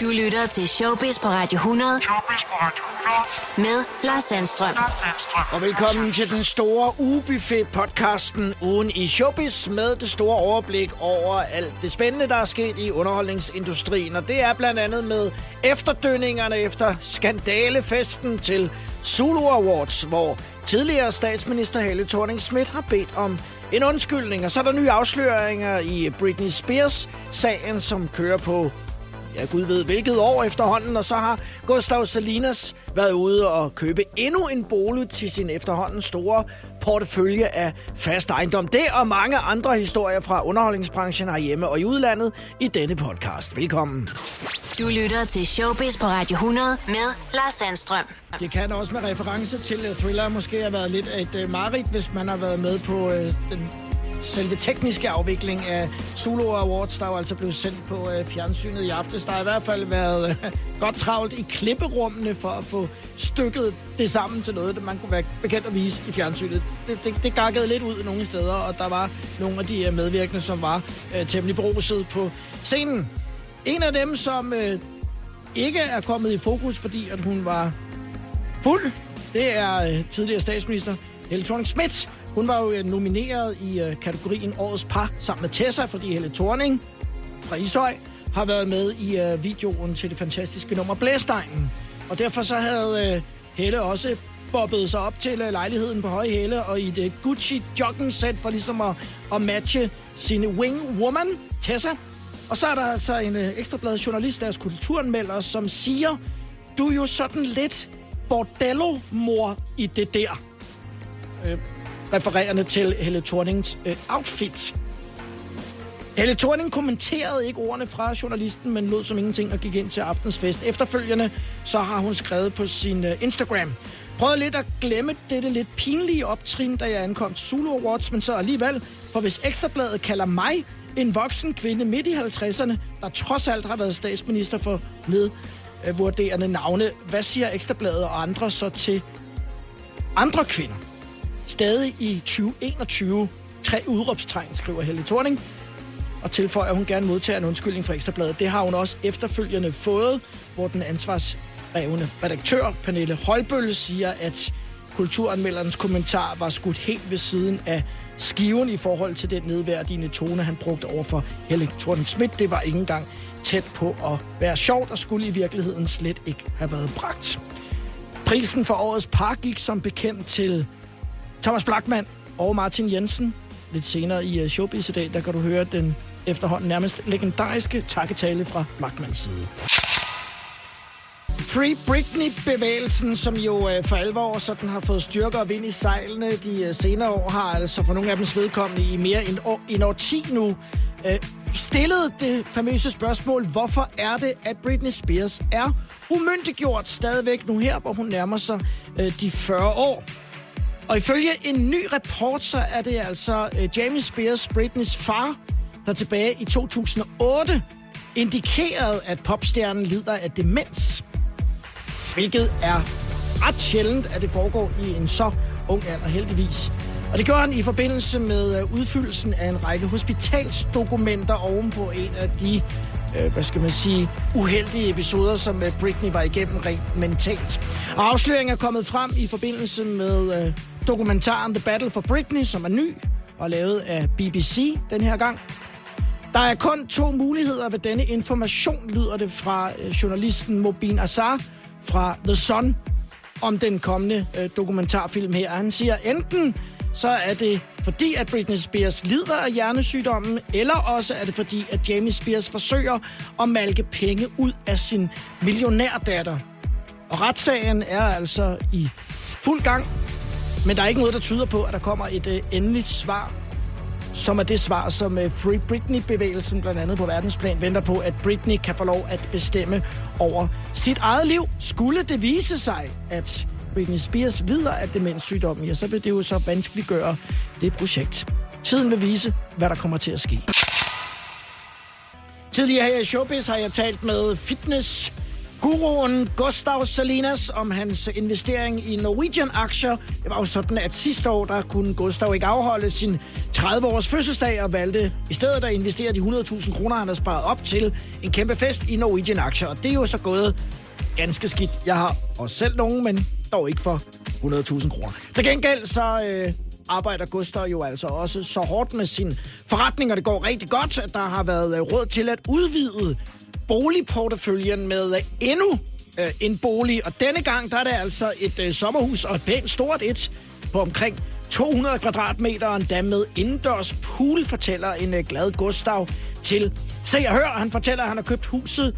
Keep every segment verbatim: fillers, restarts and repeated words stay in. Du lytter til Showbiz på Radio hundrede. Showbiz på Radio hundrede. Med Lars Sandstrøm. Lars Sandstrøm. Og velkommen til den store ugebuffet-podcasten Ugen i Showbiz med det store overblik over alt det spændende, der er sket i underholdningsindustrien. Og det er blandt andet med efterdønningerne efter skandalefesten til Zulu Awards, hvor tidligere statsminister Helle Thorning-Schmidt har bedt om en undskyldning. Og så er der nye afsløringer i Britney Spears-sagen, som kører på ja, Gud ved hvilket år efterhånden, og så har Gustav Salinas været ude og købe endnu en bolig til sin efterhånden store portefølje af fast ejendom. Det og mange andre historier fra underholdningsbranchen herhjemme og i udlandet i denne podcast. Velkommen. Du lytter til Showbiz på Radio hundrede med Lars Sandstrøm. Det kan også med reference til Thriller måske have været lidt et mareridt, hvis man har været med på den selve tekniske afvikling af Zulu Awards, der jo altså blev sendt på øh, fjernsynet i aftes. Der har i hvert fald været øh, godt travlt i klipperummene for at få stykket det sammen til noget, man kunne være bekendt at vise i fjernsynet. Det, det, det gakkede lidt ud nogle steder, og der var nogle af de øh, medvirkende, som var øh, temmelig bruset på scenen. En af dem, som øh, ikke er kommet i fokus, fordi at hun var fuld, det er øh, tidligere statsminister Helle Thorning-Schmidt. Hun var jo nomineret i kategorien Årets Par sammen med Tessa, fordi Helle Thorning fra Ishøj har været med i videoen til det fantastiske nummer Blæstegnen. Og derfor så havde Helle også bobbet sig op til lejligheden på Højhæle og i det Gucci jogging-sæt for ligesom at, at matche sin wing woman, Tessa. Og så er der altså en Ekstra Bladet journalist, deres kulturanmelder, som siger, du er jo sådan lidt bordello-mor i det der. Øh. refererende til Helle Thornings øh, outfit. Helle Thorning kommenterede ikke ordene fra journalisten, men lød som ingenting og gik ind til aftens fest. Efterfølgende så har hun skrevet på sin øh, Instagram: prøvede lidt at glemme dette lidt pinlige optrin, da jeg ankom til Zulu Awards, men så alligevel, for hvis Ekstra Bladet kalder mig en voksen kvinde midt i halvtredserne, der trods alt har været statsminister for nedvurderende navne, hvad siger Ekstra Bladet og andre så til andre kvinder? Stadig i tyve enogtyve, tre udråbstegn, skriver Helle Thorning, og tilføjer, at hun gerne modtager en undskyldning fra Ekstra Bladet. Det har hun også efterfølgende fået, hvor den ansvarsrevne redaktør Pernille Holbølle siger, at kulturanmelderens kommentar var skudt helt ved siden af skiven i forhold til den nedværdigende tone, han brugte over for Helle Thorning-Schmidt. Det var ikke engang tæt på at være sjovt, og skulle i virkeligheden slet ikke have været bragt. Prisen for Årets Par gik som bekendt til Thomas Blagtmann og Martin Jensen. Lidt senere i Showbiz i dag, der kan du høre den efterhånden nærmest legendariske takketale fra Blagtmanns side. Free Britney-bevægelsen, som jo for alvor sådan har fået styrker og vind i sejlene de senere år, har altså for nogle af dem vedkommende i mere end år, en årti nu stillet det famøse spørgsmål, hvorfor er det, at Britney Spears er umyndiggjort stadigvæk nu her, hvor hun nærmer sig de fyrre år. Og ifølge en ny rapport, så er det altså Jamie Spears, Britneys far, der tilbage i to tusind og otte indikerede, at popstjernen lider af demens. Hvilket er ret sjældent, at det foregår i en så ung alder, heldigvis. Og det gjorde han i forbindelse med udfyldelsen af en række hospitalsdokumenter ovenpå en af de, hvad skal man sige, uheldige episoder, som Britney var igennem rent mentalt. Og afsløringen er kommet frem i forbindelse med dokumentaren The Battle for Britney, som er ny og lavet af B B C den her gang. Der er kun to muligheder ved denne information, lyder det fra journalisten Mobin Azar fra The Sun om den kommende dokumentarfilm her. Han siger, enten så er det fordi, at Britney Spears lider af hjernesygdommen, eller også er det fordi, at Jamie Spears forsøger at malke penge ud af sin millionærdatter. Og retssagen er altså i fuld gang, men der er ikke noget, der tyder på, at der kommer et øh, endeligt svar, som er det svar, som øh, Free Britney-bevægelsen blandt andet på verdensplan venter på, at Britney kan få lov at bestemme over sit eget liv. Skulle det vise sig, at Britney Spears lider af demenssygdommen, ja, så vil det jo så vanskeligt gøre det projekt. Tiden vil vise, hvad der kommer til at ske. Tidligere her i Showbiz har jeg talt med fitness guruen Gustav Salinas om hans investering i Norwegian-aktier. Det var jo sådan, at sidste år, der kunne Gustav ikke afholde sin tredive-års fødselsdag og valgte i stedet at investere de hundrede tusind kroner, han har sparet op til en kæmpe fest i Norwegian-aktier. Og det er jo så gået ganske skidt. Jeg har også selv nogen, men dog ikke for hundrede tusind kroner. Til gengæld så øh, arbejder Gustav jo altså også så hårdt med sin forretning, og det går rigtig godt, at der har været råd til at udvide boligporteføljen med endnu øh, en bolig. Og denne gang, der er det altså et øh, sommerhus, og et pænt stort et, på omkring to hundrede kvadratmeter, og endda med indendørs pool, fortæller en øh, glad Gustav til Se og Hør. Han fortæller, at han har købt huset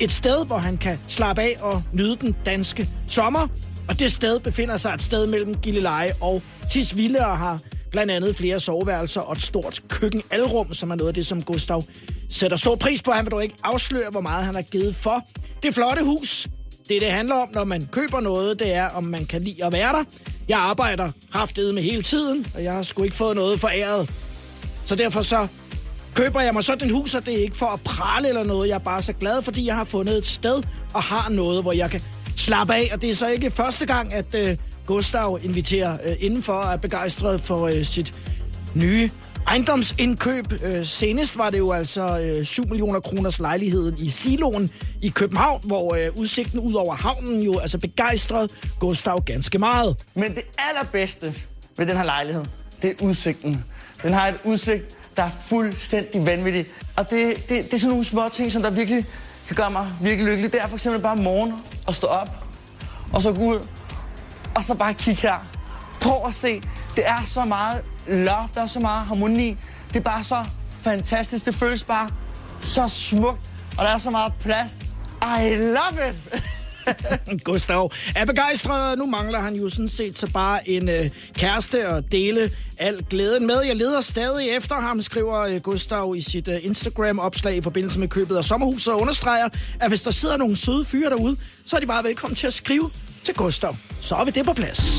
et sted, hvor han kan slappe af og nyde den danske sommer. Og det sted befinder sig et sted mellem Gilleleje og Tisvilde, og har blandt andet flere soveværelser og et stort køkkenalrum, som er noget af det, som Gustav sætter stor pris på. Han vil dog ikke afsløre, hvor meget han har givet for det flotte hus. Det, det handler om, når man køber noget, det er, om man kan lide at være der. Jeg arbejder kraftedeme med hele tiden, og jeg har sgu ikke fået noget foræret. Så derfor så køber jeg mig sådan et hus, og det er ikke for at prale eller noget. Jeg er bare så glad, fordi jeg har fundet et sted og har noget, hvor jeg kan slappe af. Og det er så ikke første gang, at øh, Gustav inviterer øh, indenfor og er begejstret for øh, sit nye ejendomsindkøb. Øh, senest var det jo altså øh, syv millioner kroners lejligheden i Siloen i København, hvor øh, udsigten ud over havnen jo altså begejstrede Gustav ganske meget. Men det allerbedste ved den her lejlighed, det er udsigten. Den har et udsigt, der er fuldstændig vanvittig. Og det, det, det er sådan nogle små ting, som der virkelig kan gøre mig virkelig lykkelig. Det er for eksempel bare morgen at stå op, og så gå ud, og så bare kigge her. Prøv at se. Det er så meget love, der er så meget harmoni. Det er bare så fantastisk. Det føles bare så smukt, og der er så meget plads. I love it! Gustav er begejstret, nu mangler han jo sådan set så bare en øh, kæreste at dele al glæden med. Jeg leder stadig efter ham, skriver øh, Gustav i sit øh, Instagram-opslag i forbindelse med købet af sommerhuset og understreger, at hvis der sidder nogle søde fyre derude, så er de bare velkommen til at skrive til Gustav. Så er vi det på plads.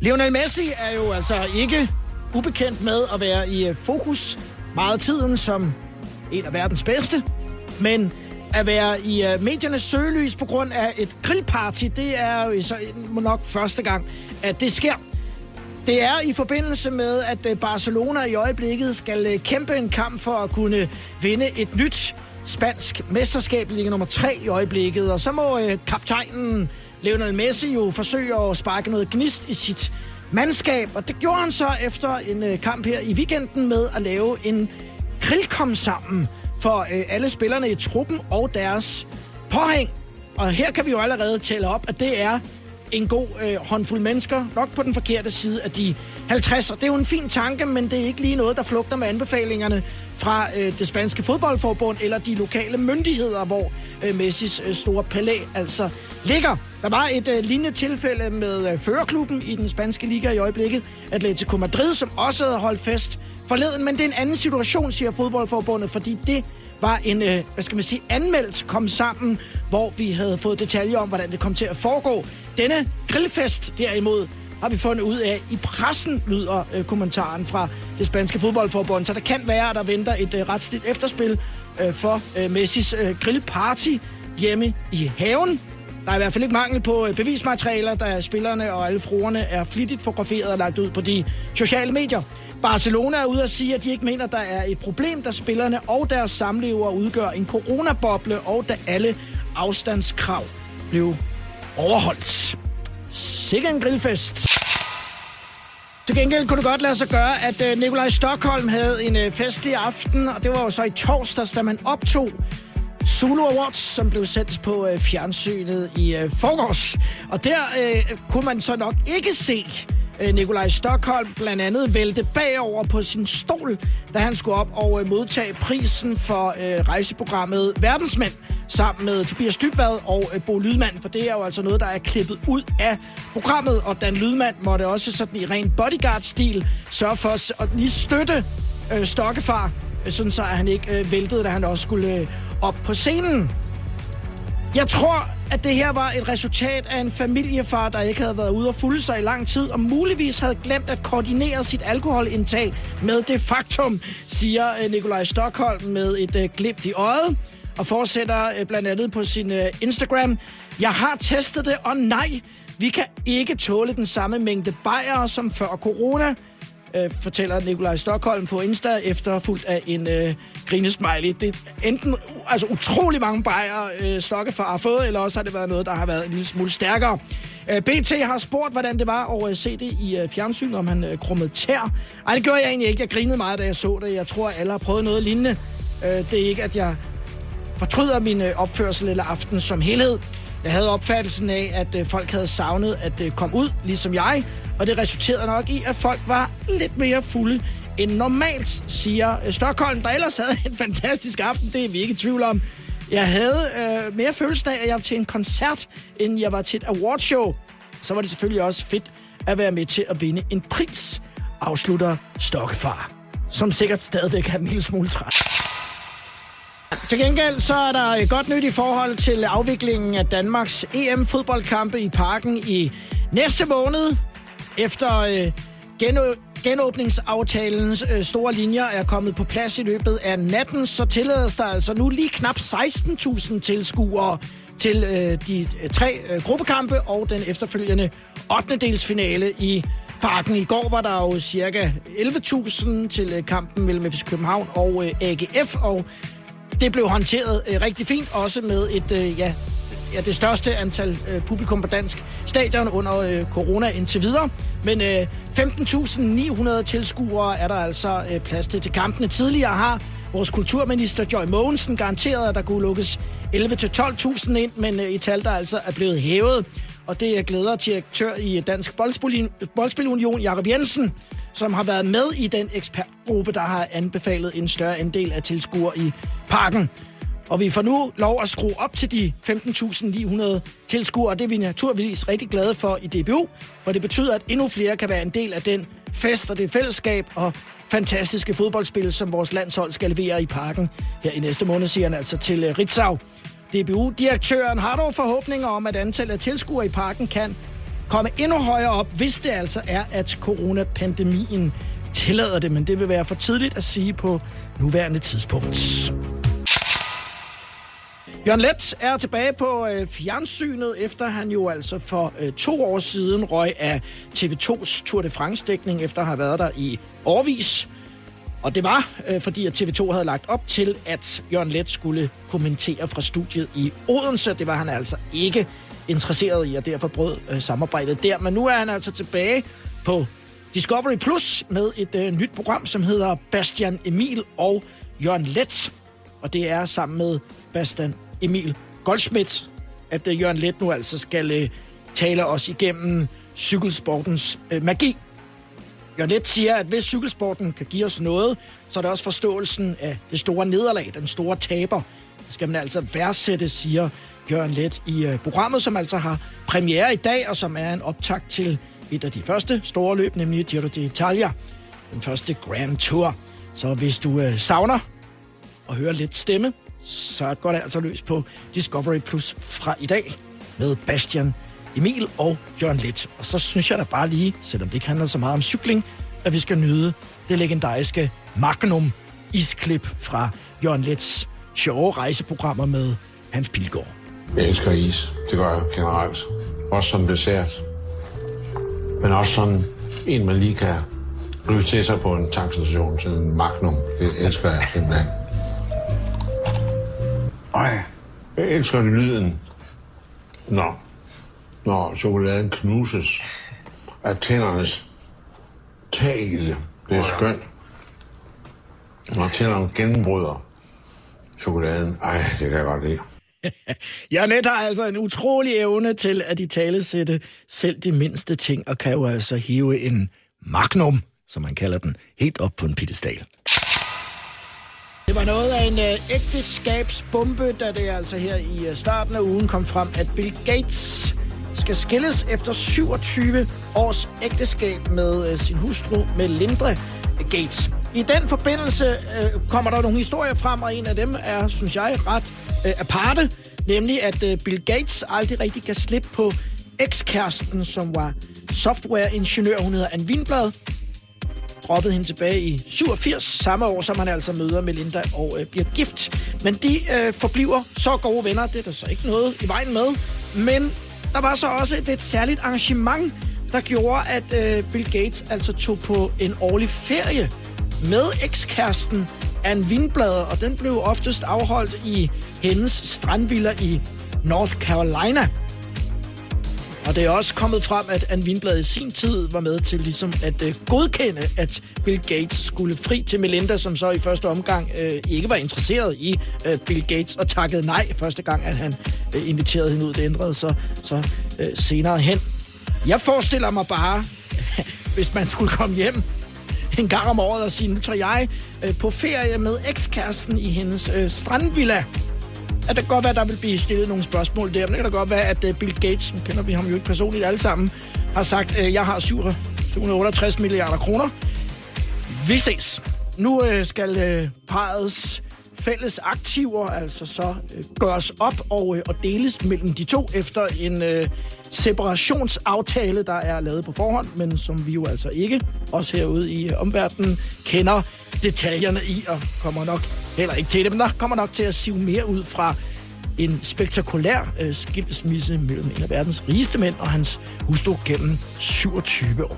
Lionel Messi er jo altså ikke ubekendt med at være i fokus meget af tiden som en af verdens bedste, men at være i mediernes søgelys på grund af et grillparty, det er jo så nok første gang, at det sker. Det er i forbindelse med, at Barcelona i øjeblikket skal kæmpe en kamp for at kunne vinde et nyt spansk mesterskab, ligger nummer tre i øjeblikket, og så må kaptajnen Lionel Messi jo forsøger at sparke noget gnist i sit mandskab, og det gjorde han så efter en kamp her i weekenden med at lave en grillkom sammen for alle spillerne i truppen og deres påhæng. Og her kan vi jo allerede tælle op, at det er en god øh, håndfuld mennesker, nok på den forkerte side af de halvtreds. Og det er jo en fin tanke, men det er ikke lige noget, der flugter med anbefalingerne fra øh, det spanske fodboldforbund eller de lokale myndigheder, hvor øh, Messis øh, store palæ altså ligger. Der var et øh, lignende tilfælde med øh, førerklubben i den spanske liga i øjeblikket, Atletico Madrid, som også havde holdt fest forleden, men det er en anden situation, siger fodboldforbundet, fordi det var en, øh, hvad skal man sige, anmeldt kom sammen, hvor vi havde fået detaljer om, hvordan det kom til at foregå. Denne grillfest, derimod, har vi fundet ud af i pressen, lyder øh, kommentaren fra det spanske fodboldforbund. Så der kan være, at der venter et øh, retsligt efterspil øh, for øh, Messis øh, grillparty hjemme i haven. Der er i hvert fald ikke mangel på øh, bevismaterialer, da spillerne og alle fruerne er flittigt fotograferet og lagt ud på de sociale medier. Barcelona er ude at sige, at de ikke mener, at der er et problem, da spillerne og deres samlevere udgør en coronaboble, og da alle afstandskrav blev overholdt. Sikke en grillfest. Til gengæld kunne det godt lade sig gøre, at Nikolaj Stokholm havde en festlig aften, og det var jo så i torsdags, da man optog Zulu Awards, som blev sendt på fjernsynet i forgårs. Og der øh, kunne man så nok ikke se Nikolaj Stokholm blandt andet vælte bagover på sin stol, da han skulle op og modtage prisen for øh, rejseprogrammet Verdensmænd, sammen med Tobias Dybvad og øh, Bo Lydmand, for det er jo altså noget, der er klippet ud af programmet, og Dan Lydmand måtte også sådan i ren bodyguard-stil sørge for at lige støtte øh, Stokkefar, sådan så han ikke øh, væltede, da han også skulle øh, op på scenen. Jeg tror, at det her var et resultat af en familiefar, der ikke havde været ude og fulde sig i lang tid, og muligvis havde glemt at koordinere sit alkoholindtag med det faktum, siger Nikolaj Stokholm med et øh, glimt i øjet. og fortsætter blandt andet på sin Instagram. Jeg har testet det, og nej, vi kan ikke tåle den samme mængde bajere som før corona, øh, fortæller Nikolaj Stokholm på Insta efterfulgt af en øh, grinesmiley. Det er enten altså, utrolig mange bajere øh, Stokkefar har fået, eller også har det været noget, der har været en lille smule stærkere. Øh, B T har spurgt, hvordan det var at øh, se det i øh, fjernsynet, om han øh, krummede tær. Ej, det gjorde jeg egentlig ikke. Jeg grinede meget, da jeg så det. Jeg tror, alle har prøvet noget lignende. Øh, det er ikke, at jeg fortryder min øh, opførsel eller aften som helhed. Jeg havde opfattelsen af, at øh, folk havde savnet at øh, komme ud, ligesom jeg, og det resulterede nok i, at folk var lidt mere fulde end normalt, siger øh, Stockholm, der ellers havde en fantastisk aften, det er vi ikke i tvivl om. Jeg havde øh, mere følelsen af, at jeg var til en koncert, end jeg var til et awardshow. Så var det selvfølgelig også fedt at være med til at vinde en pris, afslutter Stockfar, som sikkert stadigvæk har en lille smule træt. Til gengæld så er der godt nyt i forhold til afviklingen af Danmarks E M-fodboldkampe i Parken i næste måned. Efter øh, genå- genåbningsaftalens øh, store linjer er kommet på plads i løbet af natten, så tillades der altså nu lige knap seksten tusind tilskuere til øh, de tre øh, gruppekampe og den efterfølgende ottendedelsfinale i Parken. I går var der jo cirka elleve tusind til øh, kampen mellem F C København og øh, A G F, og det blev håndteret øh, rigtig fint, også med et, øh, ja, ja, det største antal øh, publikum på dansk stadion under øh, corona indtil videre. Men øh, femten tusind ni hundrede tilskuere er der altså øh, plads til til kampene. Tidligere har vores kulturminister Joy Mogensen garanteret, at der kunne lukkes elleve til tolv tusind ind, men øh, i tal, der altså er blevet hævet. Og det glæder direktør i Dansk Boldspilunion, Jakob Jensen, som har været med i den ekspertgruppe, der har anbefalet en større andel af tilskuere i Parken. Og vi får nu lov at skrue op til de femten tusind ni hundrede tilskuere, og det er vi naturligvis rigtig glade for i D B U, hvor det betyder, at endnu flere kan være en del af den fest og det fællesskab og fantastiske fodboldspil, som vores landshold skal levere i Parken her i næste måned, siger han altså til Ritzau. D B U-direktøren har dog forhåbninger om, at antallet af tilskuere i Parken kan komme endnu højere op, hvis det altså er, at coronapandemien tillader det. Men det vil være for tidligt at sige på nuværende tidspunkt. Jørn Lett er tilbage på øh, fjernsynet, efter han jo altså for øh, to år siden røg af T V to's Tour de France-dækning, efter at have været der i årevis. Og det var, øh, fordi at T V to havde lagt op til, at Jørn Lett skulle kommentere fra studiet i Odense. Det var han altså ikke interesseret i, og derfor brød øh, samarbejdet der. Men nu er han altså tilbage på Discovery Plus med et øh, nyt program, som hedder Bastian Emil og Jørn Lett. Og det er sammen med Bastian Emil Goldschmidt, at øh, Jørn Lett nu altså skal øh, tale os igennem cykelsportens øh, magi. Jørn Lett siger, at hvis cykelsporten kan give os noget, så er det også forståelsen af det store nederlag, den store taber. Det skal man altså værdsætte, siger Jørn Lett i programmet, som altså har premiere i dag, og som er en optakt til et af de første store løb, nemlig Giro d'Italia, den første Grand Tour. Så hvis du øh, savner og hører lidt stemme, så går det altså løs på Discovery Plus fra i dag med Bastian Emil og Jørn Lett. Og så synes jeg da bare lige, selvom det ikke handler så meget om cykling, at vi skal nyde det legendariske Magnum isklip fra Jørn Letts sjove rejseprogrammer med Hans Pilgaard. Jeg elsker is. Det gør jeg generelt. Også som dessert. Men også sådan en, man lige kan ryge til sig på en tankstation. Sådan en Magnum. Det elsker jeg simpelthen. Ej, jeg elsker lyden. Nå. Når chokoladen knuses af tændernes tag i det. Det er skønt. Når tænderne gennembryder chokoladen. Ej, det kan jeg godt lide. Jørn Lett har altså en utrolig evne til at italesætte selv de mindste ting, og kan jo altså hive en magnum, som man kalder den, helt op på en piedestal. Det var noget af en ægteskabsbombe, da det altså her i starten af ugen kom frem, at Bill Gates skal skilles efter syvogtyve års ægteskab med øh, sin hustru Melinda Gates. I den forbindelse øh, kommer der nogle historier frem, og en af dem er, synes jeg, ret øh, aparte, nemlig at øh, Bill Gates aldrig rigtig kan slippe på ekskæresten, som var softwareingeniør, hun hedder Ann Winblad, droppede hende tilbage i syvogfirs, samme år, som han altså møder Melinda og øh, bliver gift. Men de øh, forbliver så gode venner, det er der så ikke noget i vejen med. Men der var så også et, et særligt arrangement, der gjorde, at øh, Bill Gates altså tog på en årlig ferie med ekskæresten Ann Winblad, og den blev oftest afholdt i hendes strandvilla i North Carolina. Og det er også kommet frem, at Ann Winblad i sin tid var med til ligesom at øh, godkende, at Bill Gates skulle fri til Melinda, som så i første omgang øh, ikke var interesseret i øh, Bill Gates, og takkede nej første gang, at han øh, inviterede hende ud. Det ændrede så, så øh, senere hen. Jeg forestiller mig bare, hvis man skulle komme hjem en gang om året og sige, nu tager jeg øh, på ferie med ekskæresten i hendes øh, strandvilla. At der kan godt være, at der vil blive stillet nogle spørgsmål der, men det kan da godt være, at Bill Gates, nu kender vi ham jo ikke personligt alle sammen, har sagt, at jeg har syv hundrede otteogtres milliarder kroner. Vi ses. Nu skal parrets fælles aktiver altså så gøres op og, og deles mellem de to efter en øh, separationsaftale, der er lavet på forhånd, men som vi jo altså ikke, også herude i omverdenen, kender detaljerne i, og kommer nok heller ikke til det, men der kommer nok til at sive mere ud fra en spektakulær øh, skilsmisse mellem en af verdens rigeste mænd og hans hustru gennem syvogtyve år.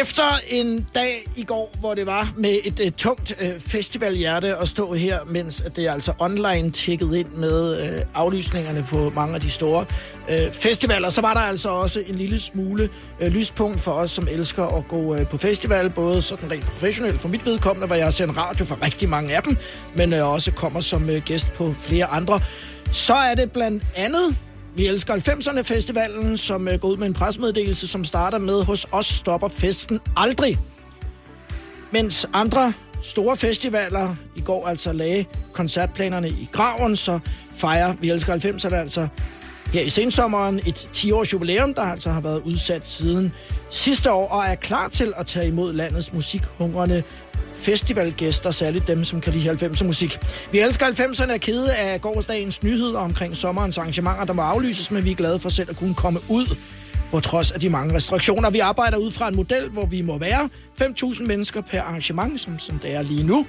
Efter en dag i går, hvor det var med et øh, tungt øh, festivalhjerte at stå her, mens at det altså online tjekkede ind med øh, aflysningerne på mange af de store øh, festivaler, så var der altså også en lille smule øh, lyspunkt for os, som elsker at gå øh, på festival, både sådan rent professionelt for mit vedkommende, hvor jeg har sendt radio for rigtig mange af dem, men øh, også kommer som øh, gæst på flere andre. Så er det blandt andet Vi Elsker halvfemserne-festivalen, som går ud med en pressemeddelelse, som starter med, hos os stopper festen aldrig. Mens andre store festivaler i går altså lagde koncertplanerne i graven, så fejrer Vi Elsker halvfemserne altså her i sensommeren et ti-års jubilæum, der altså har været udsat siden sidste år, og er klar til at tage imod landets musikhungrende festivalgæster, særligt dem, som kan lide halvfemser-musik. Vi Elsker halvfemserne er kede af gårsdagens nyheder omkring sommerens arrangementer, der må aflyses, men vi er glade for selv at kunne komme ud på trods af de mange restriktioner. Vi arbejder ud fra en model, hvor vi må være fem tusind mennesker per arrangement, som, som det er lige nu,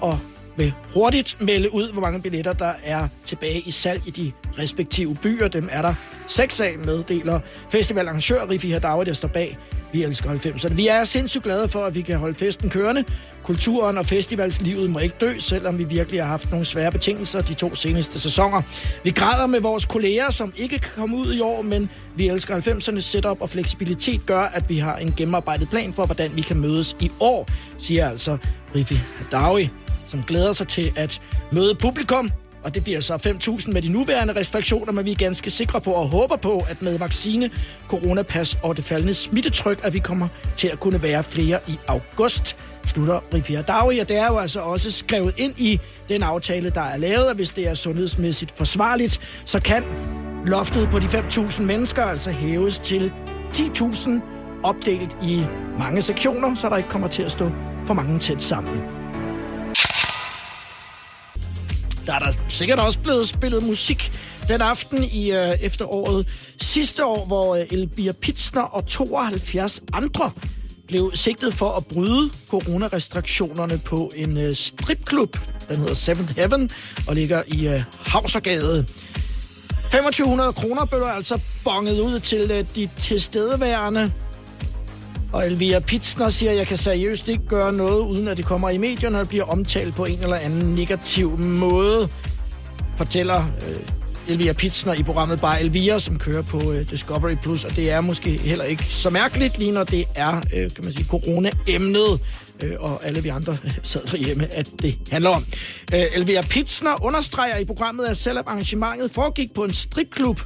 og vil hurtigt melde ud, hvor mange billetter der er tilbage i salg i de respektive byer. Dem er der seks af, meddeler festivalarrangør Rifi Hadawi, der står bag Vi Elsker halvfemserne. Vi er sindssygt glade for, at vi kan holde festen kørende. Kulturen og festivalslivet må ikke dø, selvom vi virkelig har haft nogle svære betingelser de to seneste sæsoner. Vi græder med vores kolleger, som ikke kan komme ud i år, men Vi Elsker halvfemserne setup og fleksibilitet gør, at vi har en gennemarbejdet plan for, hvordan vi kan mødes i år, siger altså Rifi Hadawi, som glæder sig til at møde publikum. Og det bliver så fem tusind med de nuværende restriktioner, men vi er ganske sikre på og håber på, at med vaccine, coronapas og det faldende smittetryk, at vi kommer til at kunne være flere i august, slutter Rifi Hadawi. Og det er jo altså også skrevet ind i den aftale, der er lavet, og hvis det er sundhedsmæssigt forsvarligt, så kan loftet på de fem tusind mennesker altså hæves til ti tusind, opdelt i mange sektioner, så der ikke kommer til at stå for mange tæt sammen. Der er der sikkert også blevet spillet musik den aften i øh, efteråret sidste år, hvor øh, Elvira Pitzner og tooghalvfjerds andre blev sigtet for at bryde coronarestriktionerne på en øh, stripklub, den hedder Seventh Heaven, og ligger i øh, Hausergade. femogtyve hundrede kroner blev altså bonget ud til øh, de tilstedeværende. Og Elvira Pitzner siger, at jeg kan seriøst ikke gøre noget, uden at det kommer i medierne og bliver omtalt på en eller anden negativ måde, fortæller øh, Elvira Pitzner i programmet Bare Elvira, som kører på øh, Discovery Plus. Og det er måske heller ikke så mærkeligt, lige når det er øh, kan man sige, corona-emnet, øh, og alle vi andre øh, sad derhjemme, at det handler om. Øh, Elvira Pitzner understreger i programmet, at selvom arrangementet foregik på en stripklub,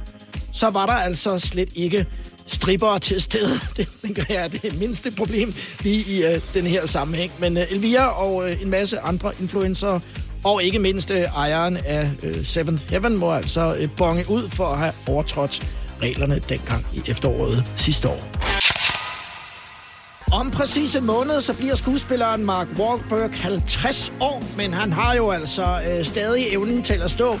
så var der altså slet ikke strippere til stede. Det tænker jeg er det mindste problem lige i øh, den her sammenhæng. Men øh, Elvira og øh, en masse andre influencer og ikke mindst øh, ejeren af øh, Seventh Heaven må altså øh, bonge ud for at have overtrådt reglerne dengang i efteråret sidste år. Om præcis en måned, så bliver skuespilleren Mark Wahlberg halvtreds år, men han har jo altså øh, stadig evnen til at stå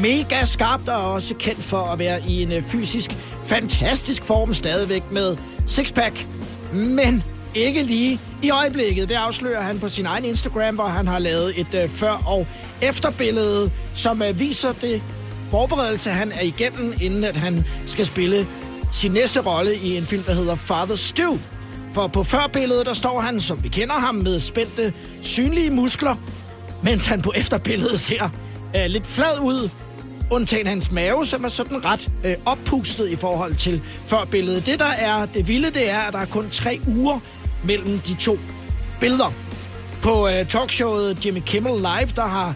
mega skarpt og er også kendt for at være i en øh, fysisk fantastisk form stadigvæk med sixpack, men ikke lige i øjeblikket. Det afslører han på sin egen Instagram, hvor han har lavet et øh, før- og efterbillede, som øh, viser det forberedelse, han er igennem, inden at han skal spille sin næste rolle i en film, der hedder Father Stu. For på førbilledet, der står han, som vi kender ham, med spændte, synlige muskler, mens han på efterbilledet ser øh, lidt flad ud, undtagen hans mave, som er sådan ret øh, oppustet i forhold til førbilledet. Det, der er det vilde, det er, at der er kun tre uger mellem de to billeder. På øh, talkshowet Jimmy Kimmel Live, der har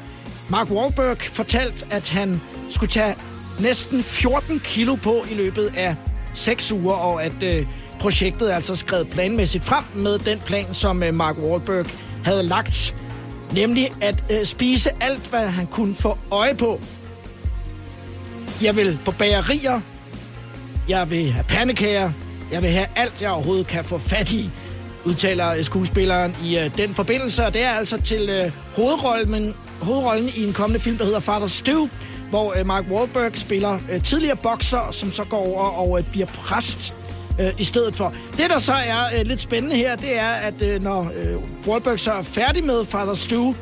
Mark Wahlberg fortalt, at han skulle tage næsten fjorten kilo på i løbet af seks uger, og at øh, projektet er altså skrevet planmæssigt frem med den plan, som øh, Mark Wahlberg havde lagt, nemlig at øh, spise alt, hvad han kunne få øje på. Jeg vil på bagerier, jeg vil have pandekager, jeg vil have alt, jeg overhovedet kan få fat i, udtaler skuespilleren i øh, den forbindelse. Og det er altså til øh, hovedrollen, hovedrollen i en kommende film, der hedder Father Stu, hvor øh, Mark Wahlberg spiller øh, tidligere bokser, som så går over og øh, bliver præst øh, i stedet for. Det, der så er øh, lidt spændende her, det er, at øh, når øh, Wahlberg så er færdig med Father Stu,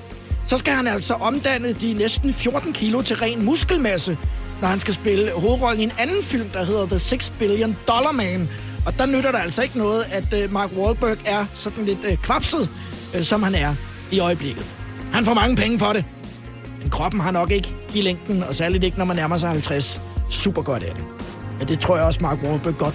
så skal han altså omdanne de næsten fjorten kilo til ren muskelmasse, når han skal spille hovedrollen i en anden film, der hedder The Six Billion Dollar Man. Og der nytter der altså ikke noget, at Mark Wahlberg er sådan lidt kvapset, som han er i øjeblikket. Han får mange penge for det, men kroppen har nok ikke i længden, og særligt ikke, når man nærmer sig halvtreds. Super godt af det. Men det tror jeg også, Mark Wahlberg godt.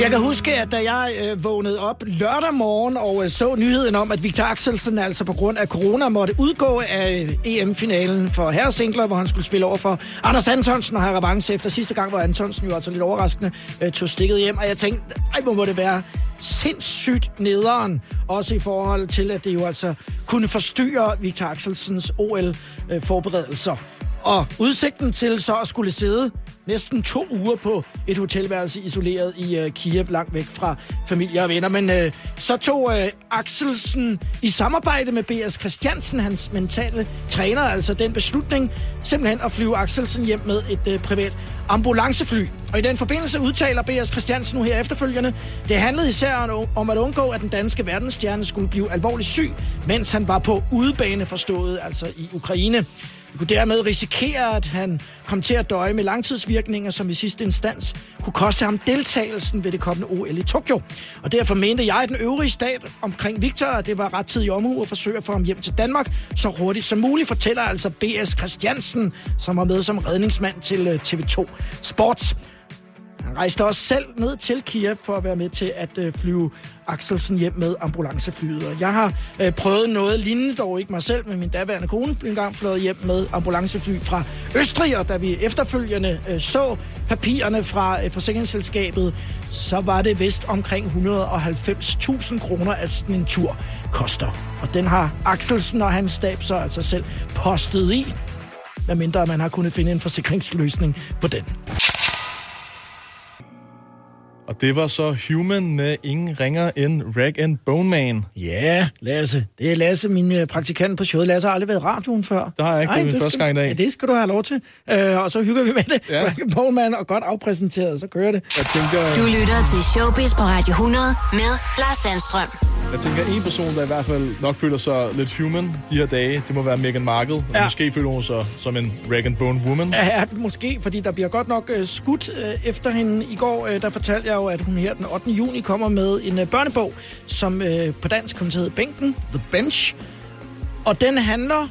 Jeg kan huske, at da jeg øh, vågnede op lørdag morgen og øh, så nyheden om, at Viktor Axelsen altså på grund af corona måtte udgå af E M-finalen for herresingler, hvor han skulle spille over for Anders Antonsen og have revanche efter sidste gang, hvor Antonsen jo altså lidt overraskende øh, tog stikket hjem. Og jeg tænkte, ej, hvor må det være sindssygt nederen, også i forhold til, at det jo altså kunne forstyrre Viktor Axelsens O L-forberedelser. Og udsigten til så at skulle sidde næsten to uger på et hotelværelse isoleret i øh, Kiev, langt væk fra familie og venner. Men øh, så tog øh, Axelsen i samarbejde med B S Christiansen, hans mentale træner, altså den beslutning, simpelthen at flyve Axelsen hjem med et øh, privat ambulancefly. Og i den forbindelse udtaler B S Christiansen nu her efterfølgende, det handlede især om at undgå, at den danske verdensstjerne skulle blive alvorligt syg, mens han var på udebane, forstået altså i Ukraine. Vi kunne dermed risikere, at han kom til at døje med langtidsvirkninger, som i sidste instans kunne koste ham deltagelsen ved det kommende O L i Tokyo. Og derfor mente jeg, at den øvrige stat omkring Viktor, at det var rettidig omhu at forsøge at få ham hjem til Danmark så hurtigt som muligt, fortæller altså B S Christiansen, som var med som redningsmand til T V to Sports. Han rejste også selv ned til Kiev for at være med til at øh, flyve Axelsen hjem med ambulanceflyet. Og jeg har øh, prøvet noget lignende, dog ikke mig selv, men min daværende kone blev engang fløjet hjem med ambulancefly fra Østrig, og da vi efterfølgende øh, så papirerne fra øh, forsikringsselskabet, så var det vist omkring et hundrede og halvfems tusind kroner, at sådan en tur koster. Og den har Axelsen og hans stab så altså selv postet i, medmindre man har kunnet finde en forsikringsløsning på den. Og det var så Human med ingen ringer end Rag and Bone Man. Ja, yeah, Lasse. Det er Lasse, min praktikant på showet. Lasse har aldrig været i radioen før. Det har jeg ikke. Ej, det er min første gang i dag. Ja, det skal du have lov til. Øh, og så hygger vi med det. Ja. Rag and Bone Man og godt afpræsenteret. Så kører det. Jeg tænker... Du lytter til Showbiz på Radio hundrede med Lars Sandstrøm. Jeg tænker, en person, der i hvert fald nok føler sig lidt human de her dage, det må være Meghan Markle. Og ja. Måske føler hun sig som en Rag and Bone Woman. Ja, ja, måske, fordi der bliver godt nok øh, skudt øh, efter hende. I går øh, der fortalte jeg, at hun her den ottende juni kommer med en børnebog, som øh, på dansk kommer til at hedde Bænken, The Bench. Og den handler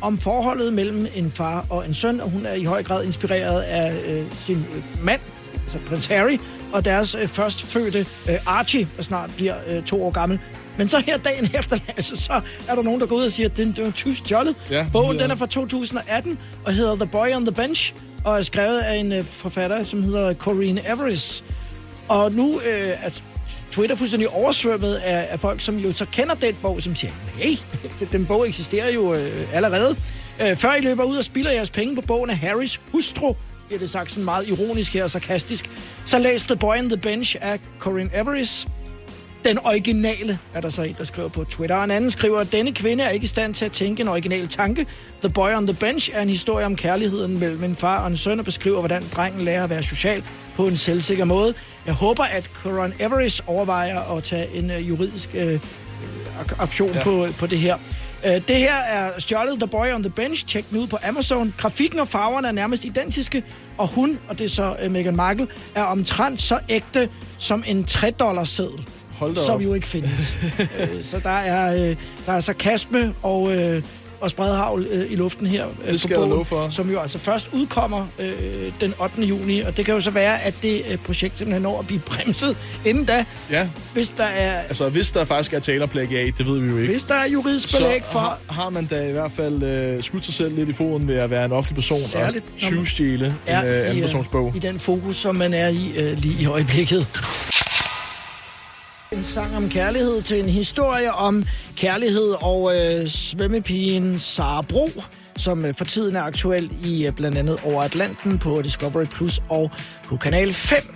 om forholdet mellem en far og en søn, og hun er i høj grad inspireret af øh, sin øh, mand, altså prins Harry, og deres øh, førstfødte øh, Archie, der snart bliver øh, to år gammel. Men så her dagen efter, altså, så er der nogen, der går ud og siger, at den, det var tysk jollet. Ja, bogen ja. Den er fra to tusind atten og hedder The Boy on the Bench, og er skrevet af en øh, forfatter, som hedder Corinne Everest. Og nu øh, er Twitter fuldstændig oversvømmet af, af folk, som jo så kender den bog, som siger, nej, den bog eksisterer jo øh, allerede. Øh, før I løber ud og spilder jeres penge på bogen af Harrys hustru, bliver det sagt sådan meget ironisk her og sarkastisk, så læs The Boy on the Bench af Corinne Everest. Den originale, er der så en, der skriver på Twitter. Og en anden skriver, at denne kvinde er ikke i stand til at tænke en original tanke. The Boy on the Bench er en historie om kærligheden mellem en far og en søn, og beskriver, hvordan drengen lærer at være social på en selvsikker måde. Jeg håber, at Coron Everest overvejer at tage en øh, juridisk øh, option ja. på, på det her. Det her er stjålet The Boy on the Bench. Tjek den ud på Amazon. Grafikken og farverne er nærmest identiske, og hun, og det er så Meghan Markle, er omtrent så ægte som en tre-dollars-seddel, som jo ikke findes. Så der er, der er sarkasme og, og spredhavl i luften her. Det skal jeg love for. Som jo altså først udkommer den ottende juni, og det kan jo så være, at det projekt simpelthen når at blive bremset inden da. Ja. Hvis der er... Altså, hvis der faktisk er talerplagiat, det ved vi jo ikke. Hvis der er juridisk belæg for... Så har, har man da i hvert fald øh, skudt sig selv lidt i foden ved at være en offentlig person. Særligt, og tyvstjæle en øh, anden persons bog. I den fokus, som man er i øh, lige i øjeblikket. En sang om kærlighed til en historie om kærlighed og øh, svømmepigen Sara Bro, som øh, for tiden er aktuel i øh, blandt andet Over Atlanten på Discovery Plus og på Kanal fem.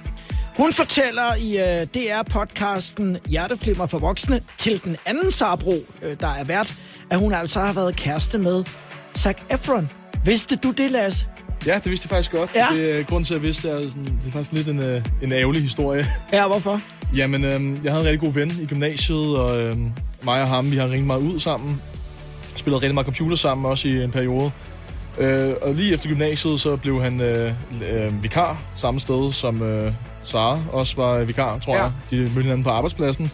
Hun fortæller i øh, D R-podcasten Hjerteflimmer for voksne til den anden Sara Bro, øh, der er vært, at hun altså har været kæreste med Zac Efron. Vidste du det, Lasse? Ja, det vidste jeg faktisk godt. Ja. Det, grunden til, at jeg vidste, er sådan, det er faktisk lidt en, en ærgerlig historie. Ja, hvorfor? Jamen, øh, jeg havde en rigtig god ven i gymnasiet, og øh, mig og ham, vi har ringet meget ud sammen. Spillede rigtig meget computer sammen, også i en periode. Øh, og lige efter gymnasiet, så blev han øh, øh, vikar samme sted, som øh, Sara også var vikar, tror ja. jeg. De mødte hinanden på arbejdspladsen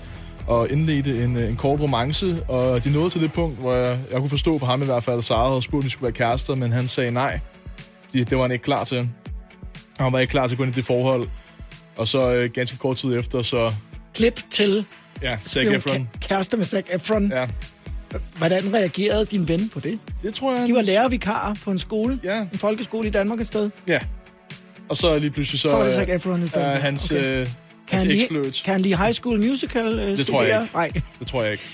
og indledte en, en kort romance, og de nåede til det punkt, hvor jeg, jeg kunne forstå på ham i hvert fald, at Sara havde spurgt, at vi skulle være kærester, men han sagde nej. Det var han ikke klar til. Han var ikke klar til at gå ind i det forhold. Og så øh, ganske kort tid efter, så... Klip til... Ja, Zac Efron. K- kærester med Zac Efron. Ja. Hvordan reagerede din ven på det? Det tror jeg... De var lærervikarer på en skole. Ja. En folkeskole i Danmark et sted. Ja. Og så lige pludselig så... Så var det Zac Efron i stedet. Øh, hans okay. øh, hans eksfløjt. Kan han lige High School Musical? Øh, det tror jeg ikke. Nej. Det tror jeg ikke.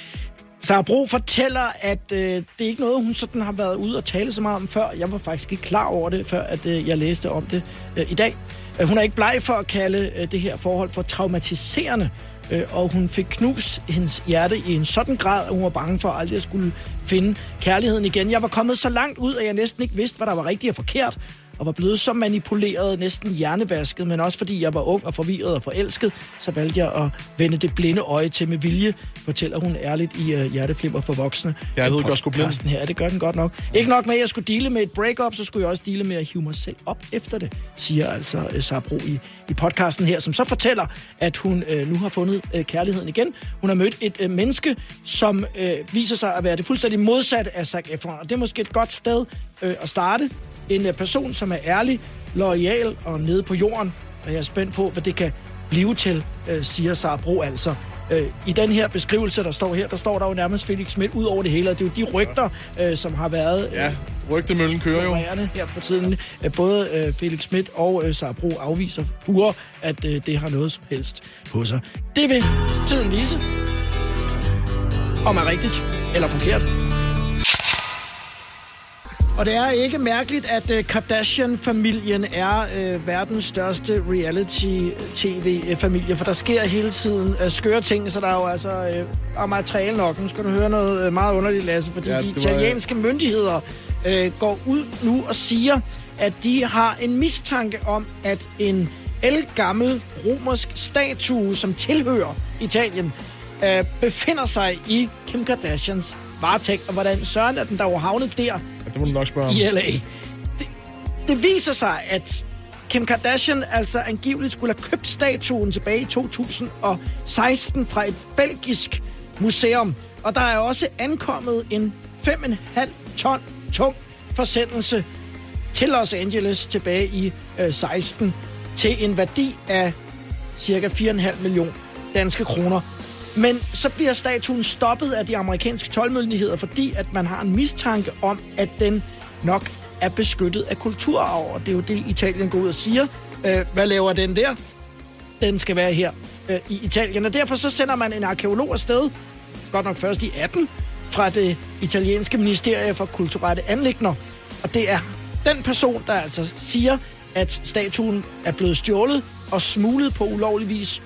Sara Bro fortæller, at øh, det er ikke noget, hun sådan har været ude og tale så meget om før. Jeg var faktisk ikke klar over det, før at, øh, jeg læste om det øh, i dag. Øh, hun er ikke bleg for at kalde øh, det her forhold for traumatiserende, øh, og hun fik knust hendes hjerte i en sådan grad, at hun var bange for aldrig at skulle finde kærligheden igen. Jeg var kommet så langt ud, at jeg næsten ikke vidste, hvad der var rigtigt og forkert, og var blevet så manipuleret, næsten hjernevasket, men også fordi jeg var ung og forvirret og forelsket, så valgte jeg at vende det blinde øje til med vilje, fortæller hun ærligt i uh, Hjerteflimmer for voksne. Jeg ved godt sgu blind. Her, det gør den godt nok. Ikke nok med, at jeg skulle deale med et breakup, så skulle jeg også deale med at hive mig selv op efter det, siger altså uh, Sara Bro i, i podcasten her, som så fortæller, at hun uh, nu har fundet uh, kærligheden igen. Hun har mødt et uh, menneske, som uh, viser sig at være det fuldstændig modsatte af Zac Efron, og det er måske et godt sted uh, at starte. En person, som er ærlig, loyal og nede på jorden. Og jeg er spændt på, hvad det kan blive til, siger Sara Bro altså. I den her beskrivelse, der står her, der står der jo nærmest Felix Schmidt ud over det hele. Det er jo de rygter, som har været... Ja, rygtemøllen kører jo. ...her på tiden. Både Felix Schmidt og Sara Bro afviser pure, at det har noget som helst på sig. Det vil tiden vise, om er rigtigt eller forkert. Og det er ikke mærkeligt, at Kardashian-familien er øh, verdens største reality-tv-familie, for der sker hele tiden øh, skøre ting, så der er jo altså øh, materiale nok. Nu skal du høre noget meget underligt, Lasse, fordi ja, de italienske var... myndigheder øh, går ud nu og siger, at de har en mistanke om, at en ældgammel romersk statue, som tilhører Italien, øh, befinder sig i Kim Kardashians varetægt, og hvordan søren er den, der var havnet der, ja, det må du nok spørge om. I L A. Det, det viser sig, at Kim Kardashian altså angiveligt skulle have købt statuen tilbage i to tusind og seksten fra et belgisk museum, og der er også ankommet en fem komma fem ton tung forsendelse til Los Angeles tilbage i øh, seksten til en værdi af cirka fire komma fem millioner danske kroner. Men så bliver statuen stoppet af de amerikanske toldmyndigheder, fordi at man har en mistanke om, at den nok er beskyttet af kulturarv. Og det er jo det, Italien går ud og siger. Øh, hvad laver den der? Den skal være her øh, i Italien. Og derfor så sender man en arkæolog afsted, godt nok først i atten, fra det italienske ministerie for kulturelle anliggender. Og det er den person, der altså siger, at statuen er blevet stjålet og smuglet på ulovlig vis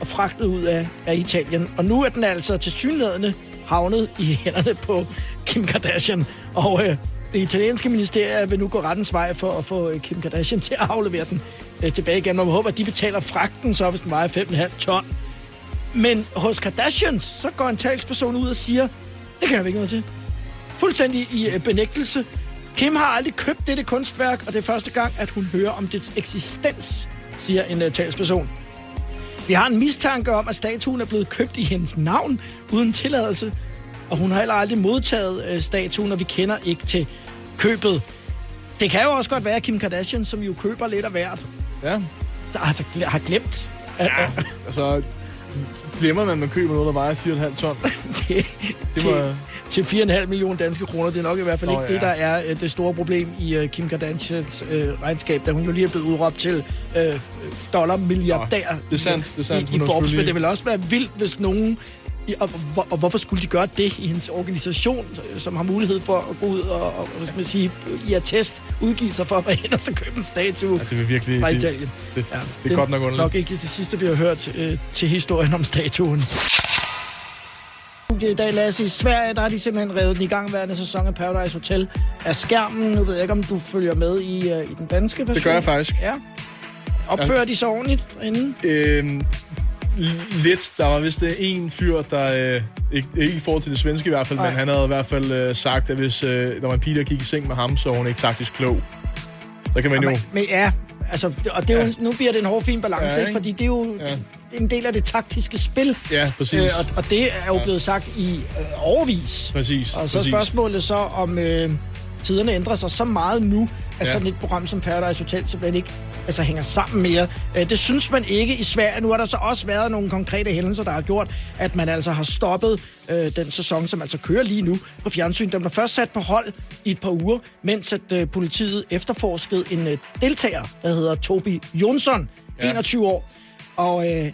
og fragtet ud af, af Italien. Og nu er den altså tilsyneladende havnet i hænderne på Kim Kardashian. Og øh, det italienske ministerie vil nu gå rettens vej for at få øh, Kim Kardashian til at aflevere den øh, tilbage igen. Og vi håber, at de betaler fragten, så hvis den vejer fem komma fem ton. Men hos Kardashians, så går en talsperson ud og siger, det kan jeg ikke noget til. Fuldstændig i øh, benægtelse. Kim har aldrig købt dette kunstværk, og det er første gang, at hun hører om dets eksistens, siger en uh, talsperson. Vi har en mistanke om, at statuen er blevet købt i hendes navn uden tilladelse, og hun har heller aldrig modtaget uh, statuen, og vi kender ikke til købet. Det kan jo også godt være Kim Kardashian, som jo køber lidt af hvert. Ja. Der har, der har glemt. Ja, altså glemmer man, at man køber noget, der vejer fire komma fem ton. det, det var... det. Til fire komma fem millioner danske kroner. Det er nok i hvert fald oh, ikke ja. det, der er det store problem i Kim Kardashians øh, regnskab, da hun jo lige er blevet udråbt til øh, dollarmilliardær oh, det er sandt, det er sandt. i, i Forbes. Men det ville også være vildt, hvis nogen... I, og, og, og hvorfor skulle de gøre det i hendes organisation, som har mulighed for at gå ud og, og, og ja. sige, i attest udgive sig for at være hen og så købe en statue ja, det virkelig, fra Italien. Det, det, ja, det, det er godt nok underligt. Nok ikke det sidste, vi har hørt øh, til historien om statuen. I dag, Lasse, i Sverige, der har de simpelthen revet den igangværende sæson af Paradise Hotel af skærmen. Nu ved jeg ikke, om du følger med i, uh, i den danske version. Det gør jeg faktisk. Ja. Opfører ja. de så ordentligt inden? Øhm, lidt. Der var vist en fyr, der... Øh, ikke, ikke i forhold til det svenske i hvert fald, Ej. men han havde i hvert fald øh, sagt, at hvis øh, der var en pige, der gik i seng med ham, så var hun ikke taktisk klog. Så kan man jo... Men ja... Altså, og det er jo, ja. nu bliver det en hård, fin balance, ja, ikke? Fordi det er jo ja. en del af det taktiske spil. Ja, præcis. Øh, og, og det er jo ja. blevet sagt i øh, overvis. Præcis. Og så er spørgsmålet så, om øh, tiderne ændrer sig så meget nu, at ja. sådan et program som Paradise Hotel simpelthen ikke altså, hænger sammen mere. Øh, det synes man ikke i Sverige. Nu har der så også været nogle konkrete hændelser, der har gjort, at man altså har stoppet øh, den sæson, som altså kører lige nu på fjernsyn. Den blev først sat på hold i et par uger, mens at øh, politiet efterforskede en øh, deltager, der hedder Tobi Jonsson, ja. enogtyve år. Og øh,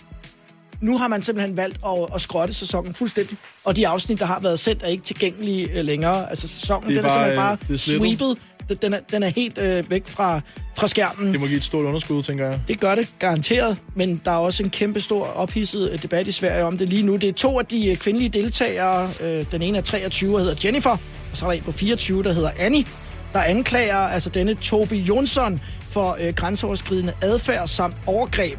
nu har man simpelthen valgt at, at skrotte sæsonen fuldstændig. Og de afsnit, der har været sendt, er ikke tilgængelige øh, længere. Altså sæsonen, det er, den er simpelthen bare øh, sweepet. Den er, den er helt øh, væk fra, fra skærmen. Det må give et stort underskud, tænker jeg. Det gør det, garanteret. Men der er også en kæmpe stor ophidset debat i Sverige om det lige nu. Det er to af de kvindelige deltagere. Øh, den ene er treogtyve, der hedder Jennifer. Og så er der en på fireogtyve, der hedder Annie. Der anklager altså denne Tobi Jonsson for øh, grænseoverskridende adfærd samt overgreb.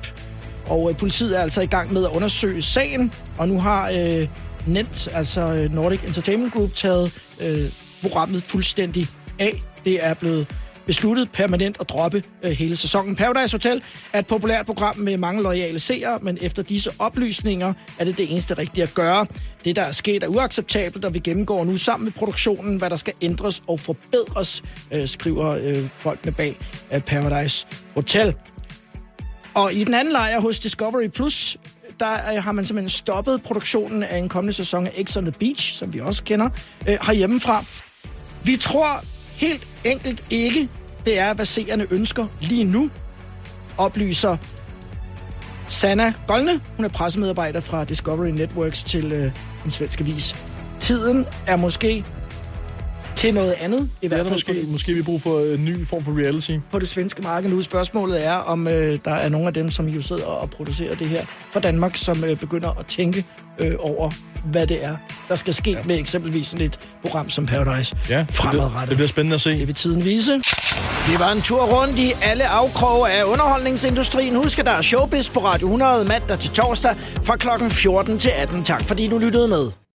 Og øh, politiet er altså i gang med at undersøge sagen. Og nu har øh, N E N T, altså Nordic Entertainment Group, taget øh, programmet fuldstændig af. Det er blevet besluttet permanent at droppe øh, hele sæsonen. Paradise Hotel er et populært program med mange loyale seere, men efter disse oplysninger er det det eneste rigtige at gøre. Det, der er sket, er uacceptabelt, og vi gennemgår nu sammen med produktionen, hvad der skal ændres og forbedres, øh, skriver øh, folkene bag øh, Paradise Hotel. Og i den anden lejr hos Discovery Plus, der har man simpelthen stoppet produktionen af en kommende sæson af X on the Beach, som vi også kender, øh, herhjemmefra. Vi tror... helt enkelt ikke, det er, hvad seerne ønsker lige nu, oplyser Sanna Golne. Hun er pressemedarbejder fra Discovery Networks til øh, den svenske avis. Tiden er måske til noget andet. I hvert fald måske, det, måske vi bruger for en ny form for reality. På det svenske marked nu. Spørgsmålet er, om øh, der er nogle af dem, som jo sidder og producerer det her for Danmark, som øh, begynder at tænke øh, over, hvad det er, der skal ske ja. med eksempelvis sådan et program som Paradise ja, fremadrettet. Det, det bliver spændende at se. Det vil tiden vise. Det var en tur rundt i alle afkroge af underholdningsindustrien. Husk, at der er Showbiz på Radio hundrede mandag til torsdag fra klokken fjorten til atten. Tak fordi du lyttede med.